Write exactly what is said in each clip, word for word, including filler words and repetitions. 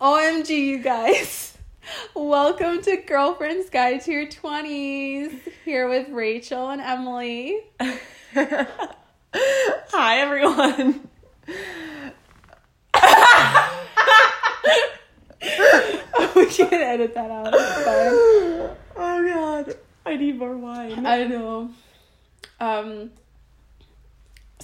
O M G, you guys. Welcome to Girlfriend's Guide to Your Twenties. Here with Rachel and Emily. Hi, everyone. We can't edit that out. It's fine. Oh, God. I need more wine. I know. Um.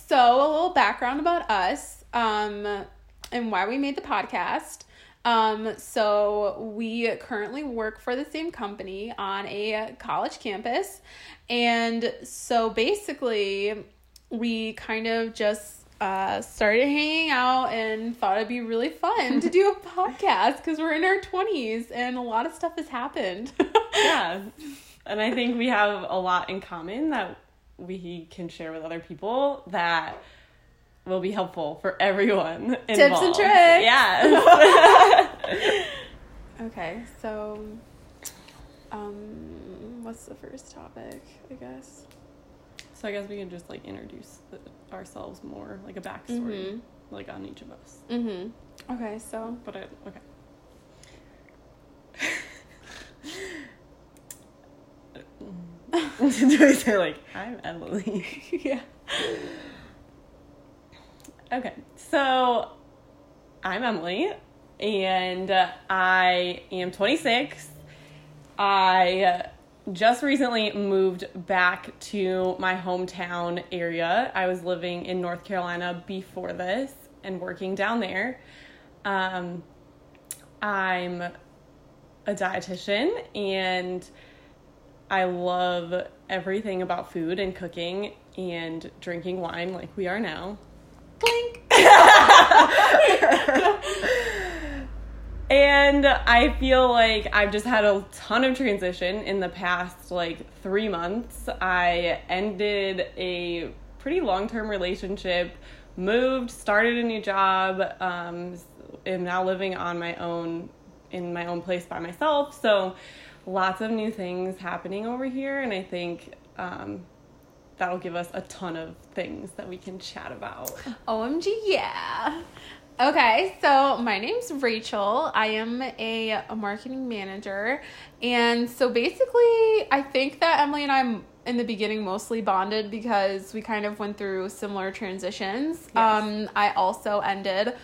So, a little background about us um, and why we made the podcast. Um, so we currently work for the same company on a college campus. And so basically we kind of just, uh, started hanging out and thought it'd be really fun to do a podcast because we're in our twenties and a lot of stuff has happened. Yeah. And I think we have a lot in common that we can share with other people that will be helpful for everyone involved. Tips and tricks. Yes. Okay, so um, what's the first topic, I guess? So I guess we can just, like, introduce the, ourselves more, like a backstory, mm-hmm. like, on each of us. Mm-hmm. Okay, so. But I, okay. Do I say, like, I'm Emily? Yeah. Okay, so I'm Emily, and I am twenty-six. I just recently moved back to my hometown area. I was living in North Carolina before this and working down there. Um, I'm a dietitian, and I love everything about food and cooking and drinking wine like we are now. And I feel like I've just had a ton of transition in the past, like, three months. I ended a pretty long-term relationship, moved, started a new job, um, am now living on my own, in my own place by myself. So lots of new things happening over here, and I think, um, that'll give us a ton of things that we can chat about. O M G, yeah. Okay, so my name's Rachel. I am a, a marketing manager. And so basically, I think that Emily and I, in the beginning, mostly bonded because we kind of went through similar transitions. Yes. Um, I also ended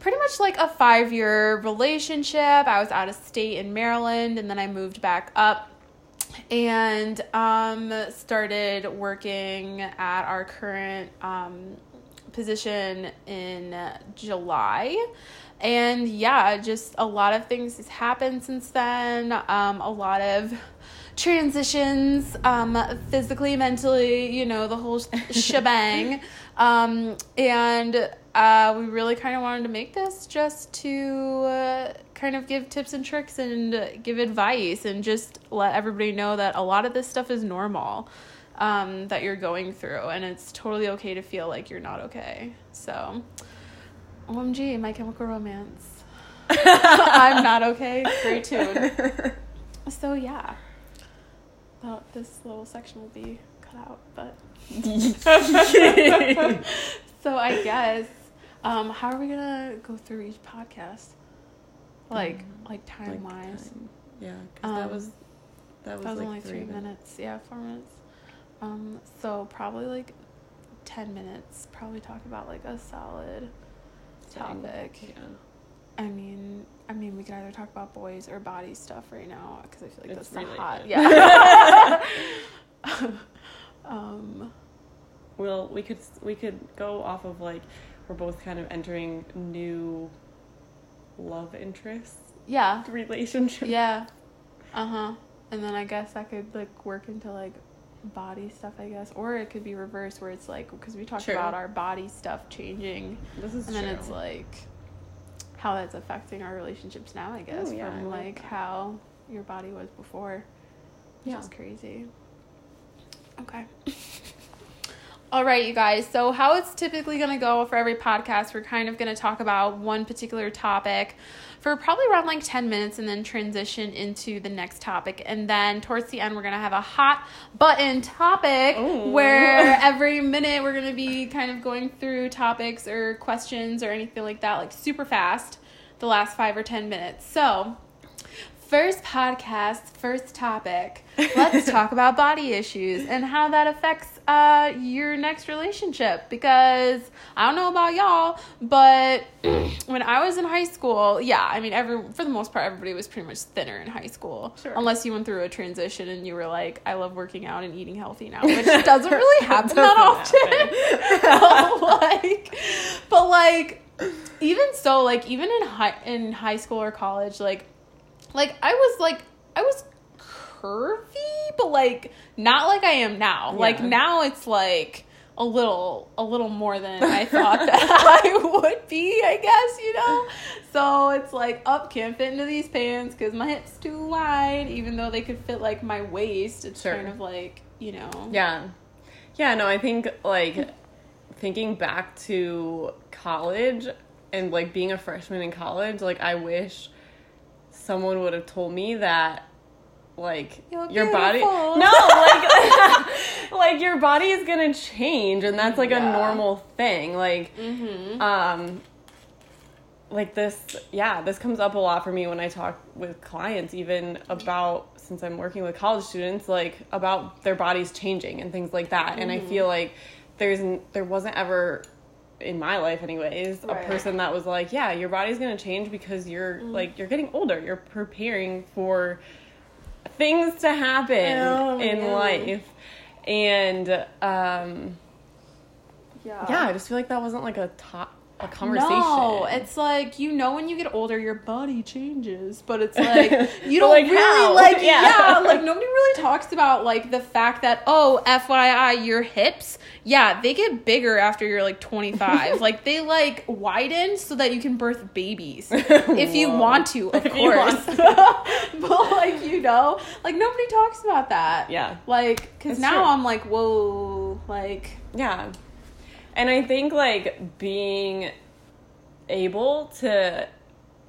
pretty much like a five-year relationship. I was out of state in Maryland, and then I moved back up. And um, started working at our current um, position in July. And yeah, just a lot of things has happened since then. Um, a lot of transitions, um, physically, mentally, you know, the whole shebang. Um, and uh, we really kind of wanted to make this just to uh, kind of give tips and tricks and give advice and just let everybody know that a lot of this stuff is normal, um, that you're going through, and it's totally okay to feel like you're not okay. So, O M G, My Chemical Romance. I'm not okay. Stay tuned. So, yeah. Well, this little section will be cut out, but. So I guess, um, how are we gonna go through each podcast? Like, um, like time like wise. Time. Yeah, because um, that was that was, that was like only three, three minutes. minutes. Yeah, four minutes. Um, so probably like ten minutes. Probably talk about like a solid topic. Yeah. I mean, I mean, we could either talk about boys or body stuff right now because I feel like it's that's really hot. Good. Yeah. um, well, we could we could go off of like we're both kind of entering new love interests. Yeah. Relationships. Yeah. Uh huh. And then I guess I could like work into like body stuff, I guess, or it could be reverse where it's like because we talked true. about our body stuff changing. This is and true. Then it's like how that's affecting our relationships now, I guess, Ooh, yeah, from, I like, like how your body was before, which yeah. is crazy. Okay. All right, you guys. So how it's typically going to go for every podcast, we're kind of going to talk about one particular topic for probably around, like, ten minutes and then transition into the next topic. And then towards the end, we're going to have a hot button topic Ooh. where every minute we're going to be kind of going through topics or questions or anything like that, like, super fast. the last five or ten minutes. So, first podcast, first topic. Let's talk about body issues and how that affects uh, your next relationship. Because I don't know about y'all, but when I was in high school, yeah, I mean, every for the most part, everybody was pretty much thinner in high school. Sure. Unless you went through a transition and you were like, I love working out and eating healthy now, which doesn't really happen doesn't that often. But like, but like, even so, like, even in high in high school or college, like, like I was like I was curvy, but like not like I am now. Yeah. Like now it's like a little a little more than I thought that I would be, I guess, you know? So it's like, up, oh, can't fit into these pants because my hips too wide, even though they could fit like my waist. It's sure. kind of like, you know. Yeah. Yeah, no, I think like thinking back to college and like being a freshman in college, like I wish someone would have told me that, like, You're your body... No, like, like, your body is going to change, and that's, like, yeah. a normal thing. Like, mm-hmm. um, like, this, yeah, this comes up a lot for me when I talk with clients, even about, since I'm working with college students, like, about their bodies changing and things like that. Mm-hmm. And I feel like there's there wasn't ever... in my life anyways, right. a person that was like, yeah, your body's going to change because you're mm. like, you're getting older. You're preparing for things to happen oh, in man. life. And, um, yeah. yeah, I just feel like that wasn't like a top, a conversation. No, it's like, you know, when you get older, your body changes, but it's like, you don't like really how? like, yeah. yeah, like nobody really talks about like the fact that, oh, F Y I, your hips, yeah, they get bigger after you're like twenty-five. Like they like widen so that you can birth babies if you want to, of course. But like, you know, like nobody talks about that. Yeah. Like, cause it's now true. I'm like, whoa, like, yeah. And I think, like, being able to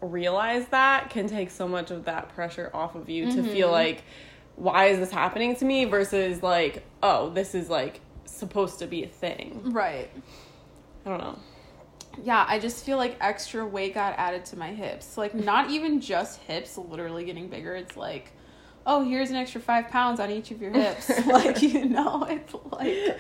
realize that can take so much of that pressure off of you mm-hmm. to feel like, why is this happening to me? Versus, like, oh, this is, like, supposed to be a thing. Right. I don't know. Yeah, I just feel like extra weight got added to my hips. Like, not even just hips literally getting bigger. It's like, oh, here's an extra five pounds on each of your hips. Like, you know, it's like,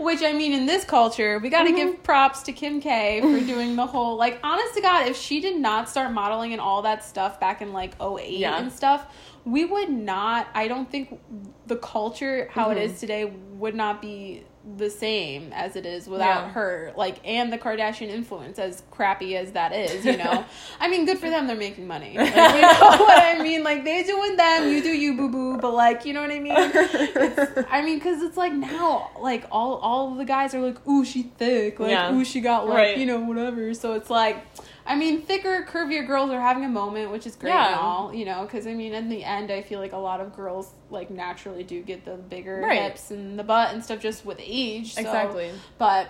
which I mean, in this culture, we got to mm-hmm. give props to Kim K for doing the whole, like, honest to God, if she did not start modeling and all that stuff back in like oh eight yeah. and stuff, we would not, I don't think the culture, how mm-hmm. it is today, would not be the same as it is without yeah. her, like, and the Kardashian influence, as crappy as that is, you know. I mean, good for them, they're making money, like, you know what I mean, like, they doing them, you do you, boo boo, but like, you know what I mean, it's, I mean, because it's like now, like, all all of the guys are like, ooh, she thick, like yeah. ooh, she got like right. you know, whatever. So it's like, I mean, thicker, curvier girls are having a moment, which is great yeah. and all, you know, because, I mean, in the end, I feel like a lot of girls, like, naturally do get the bigger right. hips and the butt and stuff just with age. So. Exactly. But,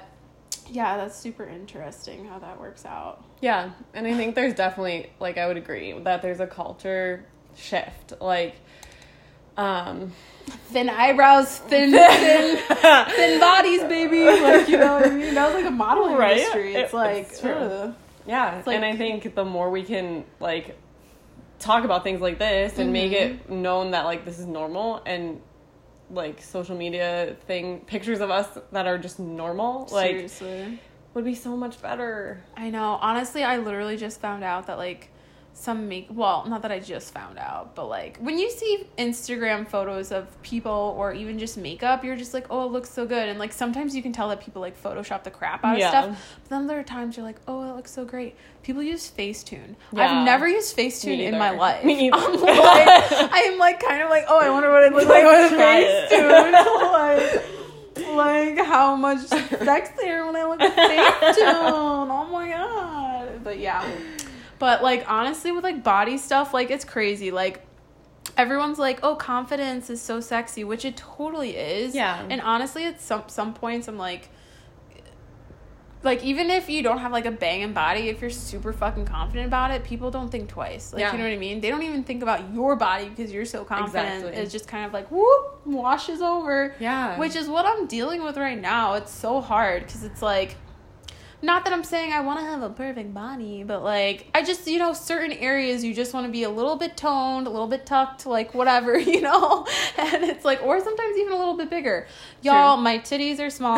yeah, that's super interesting how that works out. Yeah, and I think there's definitely, like, I would agree that there's a culture shift, like, um... thin eyebrows, thin, thin, thin bodies, baby, like, you know what I mean? That was, like, a modeling right? industry. It's, it, like, it's true. Yeah, like, and I think the more we can, like, talk about things like this and mm-hmm. make it known that, like, this is normal, and, like, social media thing, pictures of us that are just normal, like, seriously. Would be so much better. I know. Honestly, I literally just found out that, like, some make, well, not that I just found out, but, like, when you see Instagram photos of people or even just makeup, you're just like, oh, it looks so good. And, like, sometimes you can tell that people, like, Photoshop the crap out of yeah. stuff. But then there are times you're like, oh, it looks so great. People use Facetune. Yeah. I've never used Facetune in my life. Me either. I'm like, I'm, like, kind of like, oh, I wonder what it looks like with Facetune. Like, like, how much sexier when I look at Facetune. Oh, my God. But, yeah. But, like, honestly, with, like, body stuff, like, it's crazy. Like, everyone's like, oh, confidence is so sexy, which it totally is. Yeah. And honestly, at some some points, I'm like, like, even if you don't have, like, a banging body, if you're super fucking confident about it, people don't think twice. Like, yeah. you know what I mean? They don't even think about your body because you're so confident. Exactly. It's just kind of like, whoop, washes over. Yeah. Which is what I'm dealing with right now. It's so hard because it's, like... Not that I'm saying I want to have a perfect body, but, like, I just, you know, certain areas you just want to be a little bit toned, a little bit tucked, like, whatever, you know? And it's, like, or sometimes even a little bit bigger. Y'all, True. My titties are small.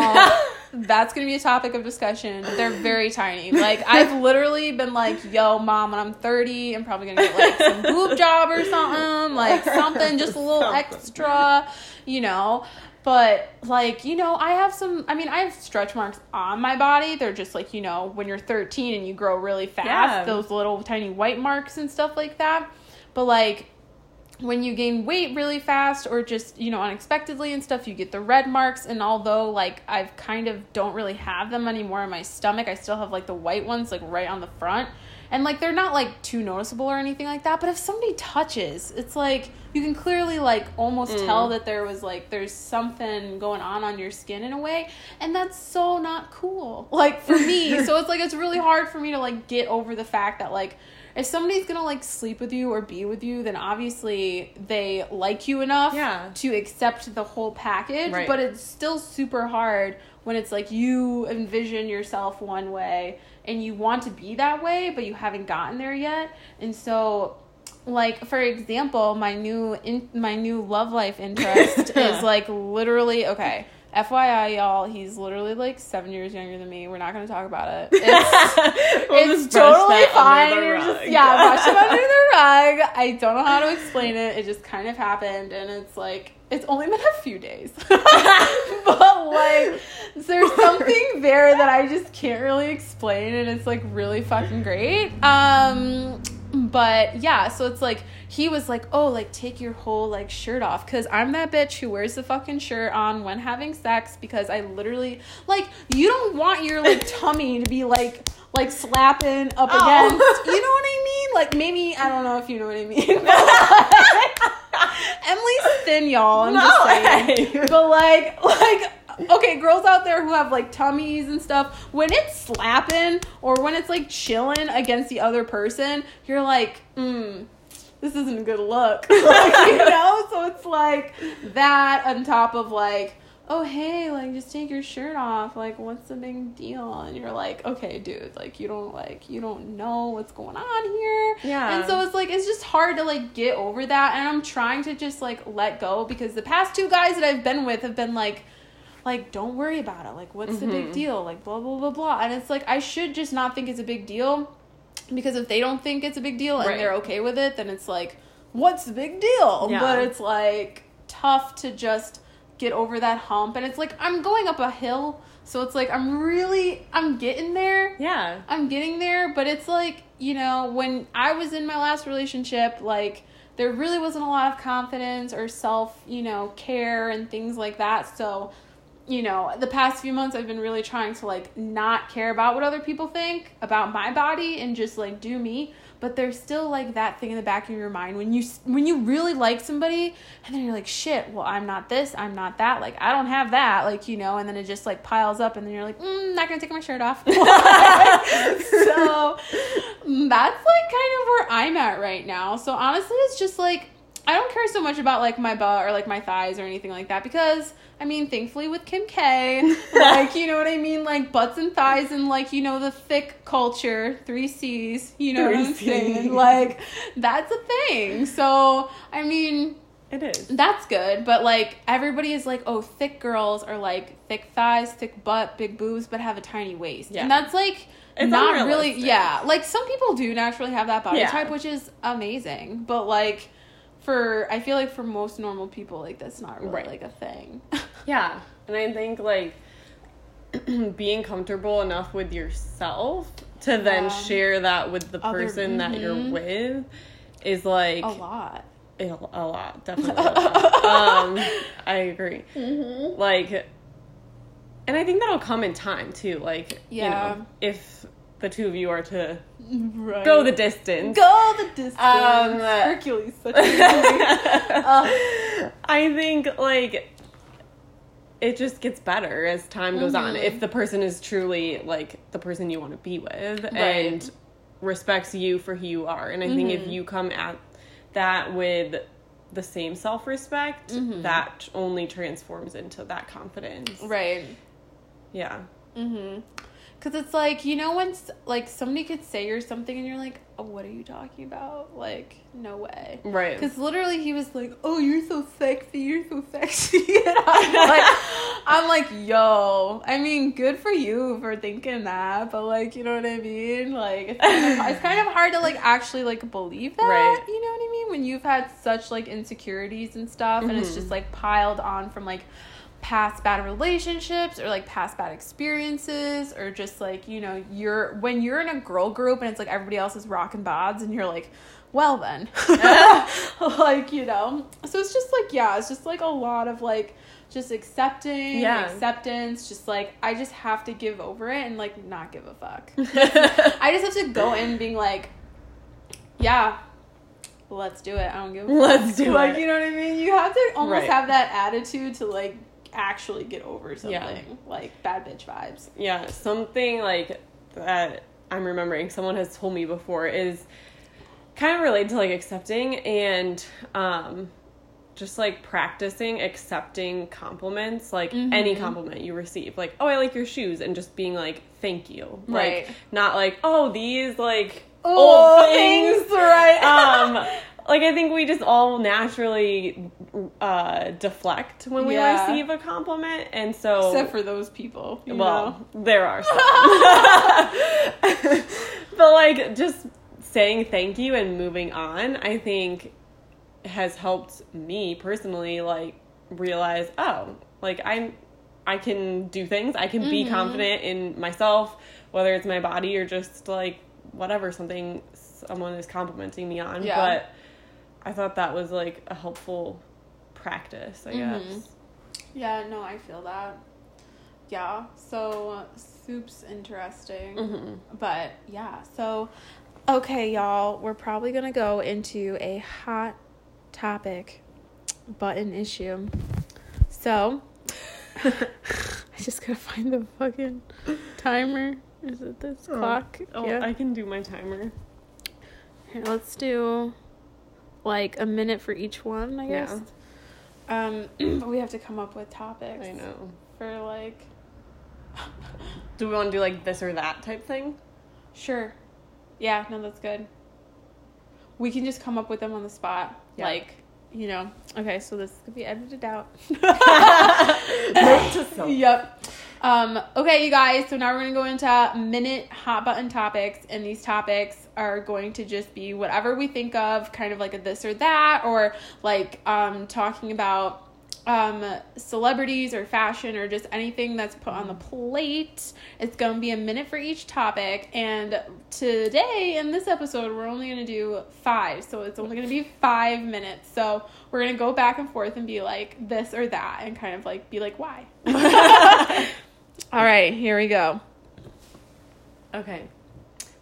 That's going to be a topic of discussion. They're very tiny. Like, I've literally been like, yo, mom, when I'm thirty, I'm probably going to get, like, some boob job or something. Like, something, just a little something. extra, you know? But, like, you know, I have some, I mean, I have stretch marks on my body. They're just, like, you know, when you're thirteen and you grow really fast, yeah. those little tiny white marks and stuff like that. But, like, when you gain weight really fast or just, you know, unexpectedly and stuff, you get the red marks. And although, like, I've kind of don't really have them anymore in my stomach, I still have, like, the white ones, like, right on the front. And, like, they're not, like, too noticeable or anything like that. But if somebody touches, it's, like, you can clearly, like, almost mm. tell that there was, like, there's something going on on your skin in a way. And that's so not cool, like, for me. So it's, like, it's really hard for me to, like, get over the fact that, like, if somebody's going to, like, sleep with you or be with you, then obviously they like you enough yeah. to accept the whole package. Right. But it's still super hard when it's, like, you envision yourself one way and you want to be that way, but you haven't gotten there yet. And so, like, for example, my new in, my new love life interest is, like, literally, okay, F Y I, y'all, he's literally, like, seven years younger than me. We're not going to talk about it. It's, we'll it's totally fine. You're just, yeah, brush it under the rug. I don't know how to explain it. It just kind of happened, and it's, like, it's only been a few days. But, like, there's something there that I just can't really explain, and it's, like, really fucking great. Um... But, yeah, so it's, like, he was, like, oh, like, take your whole, like, shirt off. Because I'm that bitch who wears the fucking shirt on when having sex because I literally, like, you don't want your, like, tummy to be, like, like, slapping up oh. against, you know what I mean? Like, maybe, I don't know if you know what I mean. Emily's thin, y'all, I'm no, just saying. Hey. But, like, like... okay, girls out there who have, like, tummies and stuff, when it's slapping or when it's, like, chilling against the other person, you're like, mm, this isn't a good look. Like, you know? So it's, like, that on top of, like, oh, hey, like, just take your shirt off. Like, what's the big deal? And you're like, okay, dude, like, you don't, like, you don't know what's going on here. Yeah. And so it's, like, it's just hard to, like, get over that. And I'm trying to just, like, let go because the past two guys that I've been with have been, like, like, don't worry about it. Like, what's mm-hmm. the big deal? Like, blah, blah, blah, blah. And it's, like, I should just not think it's a big deal because if they don't think it's a big deal and right. they're okay with it, then it's, like, what's the big deal? Yeah. But it's, like, tough to just get over that hump. And it's, like, I'm going up a hill. So it's, like, I'm really, I'm getting there. Yeah. I'm getting there. But it's, like, you know, when I was in my last relationship, like, there really wasn't a lot of confidence or self, you know, care and things like that. So, you know, the past few months I've been really trying to, like, not care about what other people think about my body and just, like, do me. But there's still, like, that thing in the back of your mind when you when you really like somebody and then you're like, shit, well, I'm not this, I'm not that, like, I don't have that, like, you know, and then it just, like, piles up and then you're like, mm, not gonna take my shirt off. So that's, like, kind of where I'm at right now. So honestly, it's just, like, I don't care so much about, like, my butt or, like, my thighs or anything like that because, I mean, thankfully with Kim K, like, you know what I mean? Like, butts and thighs and, like, you know, the thick culture, three C's, you know three what I'm C's. Saying? Like, that's a thing. So, I mean... it is. That's good. But, like, everybody is like, oh, thick girls are, like, thick thighs, thick butt, big boobs, but have a tiny waist. Yeah. And that's, like... it's not really... yeah. Like, some people do naturally have that body yeah. type, which is amazing. But, like... for, I feel like for most normal people, like, that's not really, right. like, a thing. Yeah. And I think, like, being comfortable enough with yourself to then um, share that with the other, person mm-hmm. that you're with is, like... a lot. It, a lot. Definitely a lot. um, I agree. Mm-hmm. Like, and I think that'll come in time, too. Like, yeah. you know, if... the two of you are to right. go the distance. Go the distance. Um, Hercules, such a movie. uh, I think, like, it just gets better as time goes mm-hmm. on. If the person is truly, like, the person you want to be with right. and respects you for who you are. And I mm-hmm. think if you come at that with the same self-respect, mm-hmm. that only transforms into that confidence. Right. Yeah. Mm-hmm. Because it's like, you know, when like somebody could say or something and you're like, oh, what are you talking about? Like, no way. Right. Because literally he was like, oh, you're so sexy. You're so sexy. And I'm like, I'm like, yo, I mean, good for you for thinking that. But like, you know what I mean? Like, it's kind of, it's kind of hard to like actually like believe that. Right. You know what I mean? When you've had such like insecurities and stuff, mm-hmm. and it's just like piled on from like past bad relationships or like past bad experiences, or just like, you know, you're when you're in a girl group and it's like everybody else is rocking bods and you're like, well then like, you know, so it's just like, yeah, it's just like a lot of like just accepting, yeah. acceptance, just like I just have to give over it and like not give a fuck. I just have to go in being like, yeah, let's do it, I don't give a fuck. Let's do like, it, you know what I mean? You have to almost right. have that attitude to like actually get over something. Yeah. Like bad bitch vibes. Yeah, something like that I'm remembering someone has told me before is kind of related to like accepting and um just like practicing accepting compliments, like mm-hmm. any compliment you receive, like, oh, I like your shoes, and just being like, thank you. Right. Like, not like, oh, these like Ooh, old things, things right. um Like, I think we just all naturally uh, deflect when we yeah. receive a compliment, and so... Except for those people, you Well, know? There are some. But, like, just saying thank you and moving on, I think, has helped me personally, like, realize, oh, like, I'm, I can do things. I can mm-hmm. be confident in myself, whether it's my body or just, like, whatever, something someone is complimenting me on, yeah. but... I thought that was, like, a helpful practice, I mm-hmm. guess. Yeah, no, I feel that. Yeah, so, soup's interesting. Mm-hmm. But, yeah, so, okay, y'all, we're probably going to go into a hot topic, button issue. So, I just gotta find the fucking timer. Is it this oh. clock? Oh, yeah. I can do my timer. Here, let's do... like a minute for each one, I guess. Yeah. Um, but we have to come up with topics. I know. For like. Do we want to do like this or that type thing? Sure. Yeah. No, that's good. We can just come up with them on the spot. Yeah. Like, you know. Okay, so this could be edited out. Yep. Um, okay, you guys, so now we're going to go into minute hot button topics, and these topics are going to just be whatever we think of, kind of like a this or that, or like um, talking about um, celebrities or fashion or just anything that's put on the plate. It's going to be a minute for each topic, and today in this episode, we're only going to do five, so it's only going to be five minutes, so we're going to go back and forth and be like this or that, and kind of like be like, why? All right, here we go. Okay.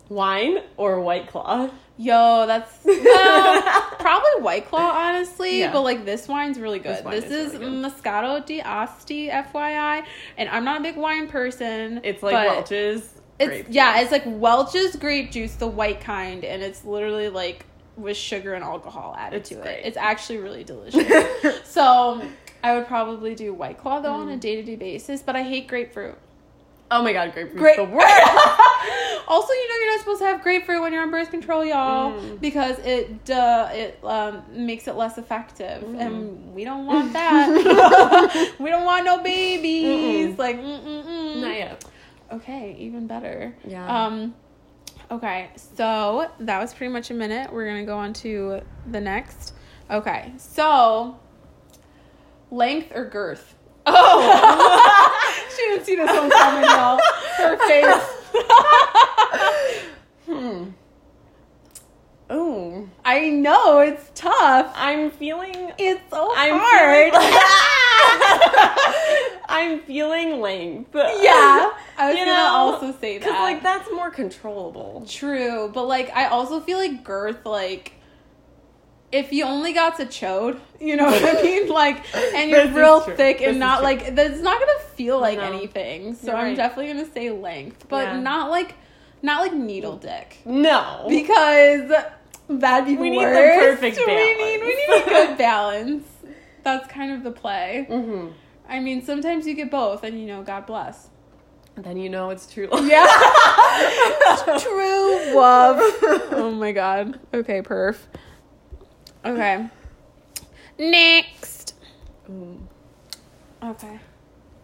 Wine or White Claw? Yo, that's... Well, probably White Claw, honestly. Yeah. But, like, this wine's really good. This, this is, is really good. Moscato di Asti, F Y I. And I'm not a big wine person. It's like Welch's grape juice. Yeah, it's like Welch's grape juice, the white kind. And it's literally, like, with sugar and alcohol added it's to great. It. It's actually really delicious. So... I would probably do White Claw, though, mm. on a day-to-day basis, but I hate grapefruit. Oh, my God, grapefruit's Grape- the worst. Also, you know you're not supposed to have grapefruit when you're on birth control, y'all, mm. because it uh, it um, makes it less effective, mm. and we don't want that. We don't want no babies. Mm-mm. Like, mm-mm-mm. Not yet. Okay, even better. Yeah. Um. Okay, so that was pretty much a minute. We're going to go on to the next. Okay, so... length or girth? Oh! She didn't see this one coming, y'all. Her face. hmm. Oh. I know, it's tough. I'm feeling... It's so I'm hard. Feeling... I'm feeling length. Yeah. I was you gonna know? also say that. Because, like, that's more controllable. True. But, like, I also feel like girth, like... if you only got to chode, you know what I mean? Like, and you're this real thick this and not like, that's not going to feel like no. anything. So you're I'm right. definitely going to say length, but yeah. not like, not like needle dick. No. Because that'd be we worse. We need the perfect we balance. Need, we need a good balance. That's kind of the play. Mm-hmm. I mean, sometimes you get both and, you know, God bless. then you know it's true love. Yeah. True love. Oh my god. Okay, perf. Okay. Next. Ooh. Okay.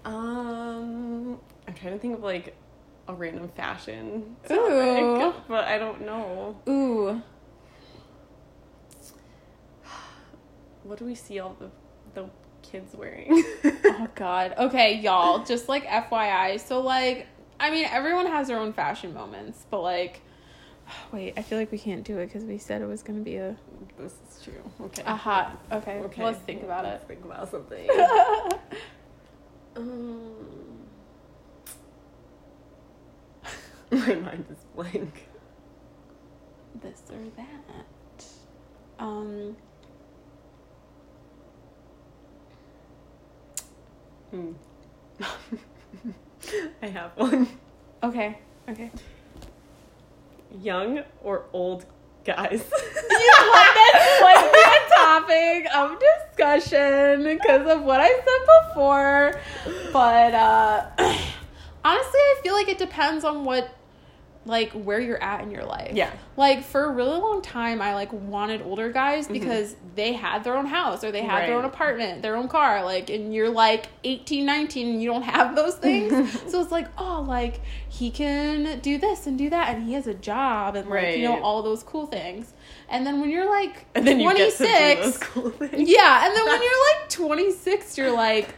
Um, I'm trying to think of like a random fashion topic, Ooh. but I don't know. Ooh. What do we see all the the kids wearing? Oh god. Okay, y'all, just like F Y I. So like, I mean, everyone has their own fashion moments, but like, wait, I feel like we can't do it because we said it was going to be a... This is true. Okay. A hot... Okay. okay. Let's think about Let's it. Let's think about something. um... My mind is blank. This or that. Um... Hmm. I have one. Okay. Okay. Young or old guys? You know, this would be a topic of discussion because of what I said before. But uh, honestly, I feel like it depends on what, like, where you're at in your life. Yeah. Like, for a really long time, I, like, wanted older guys because mm-hmm. they had their own house or they had right. their own apartment, their own car. Like, and you're, like, eighteen, nineteen, and you don't have those things. So it's like, oh, like, he can do this and do that, and he has a job and, like, right. you know, all those cool things. And then when you're, like, and then twenty-six. You get to do those cool things. Yeah, and then when you're, like, twenty-six, you're, like...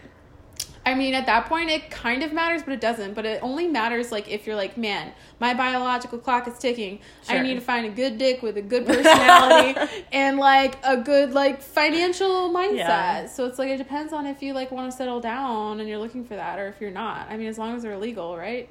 I mean, at that point, it kind of matters, but it doesn't. But it only matters, like, if you're like, man, my biological clock is ticking. Sure. I need to find a good dick with a good personality and, like, a good, like, financial mindset. Yeah. So it's, like, it depends on if you, like, want to settle down and you're looking for that or if you're not. I mean, as long as they're legal, right?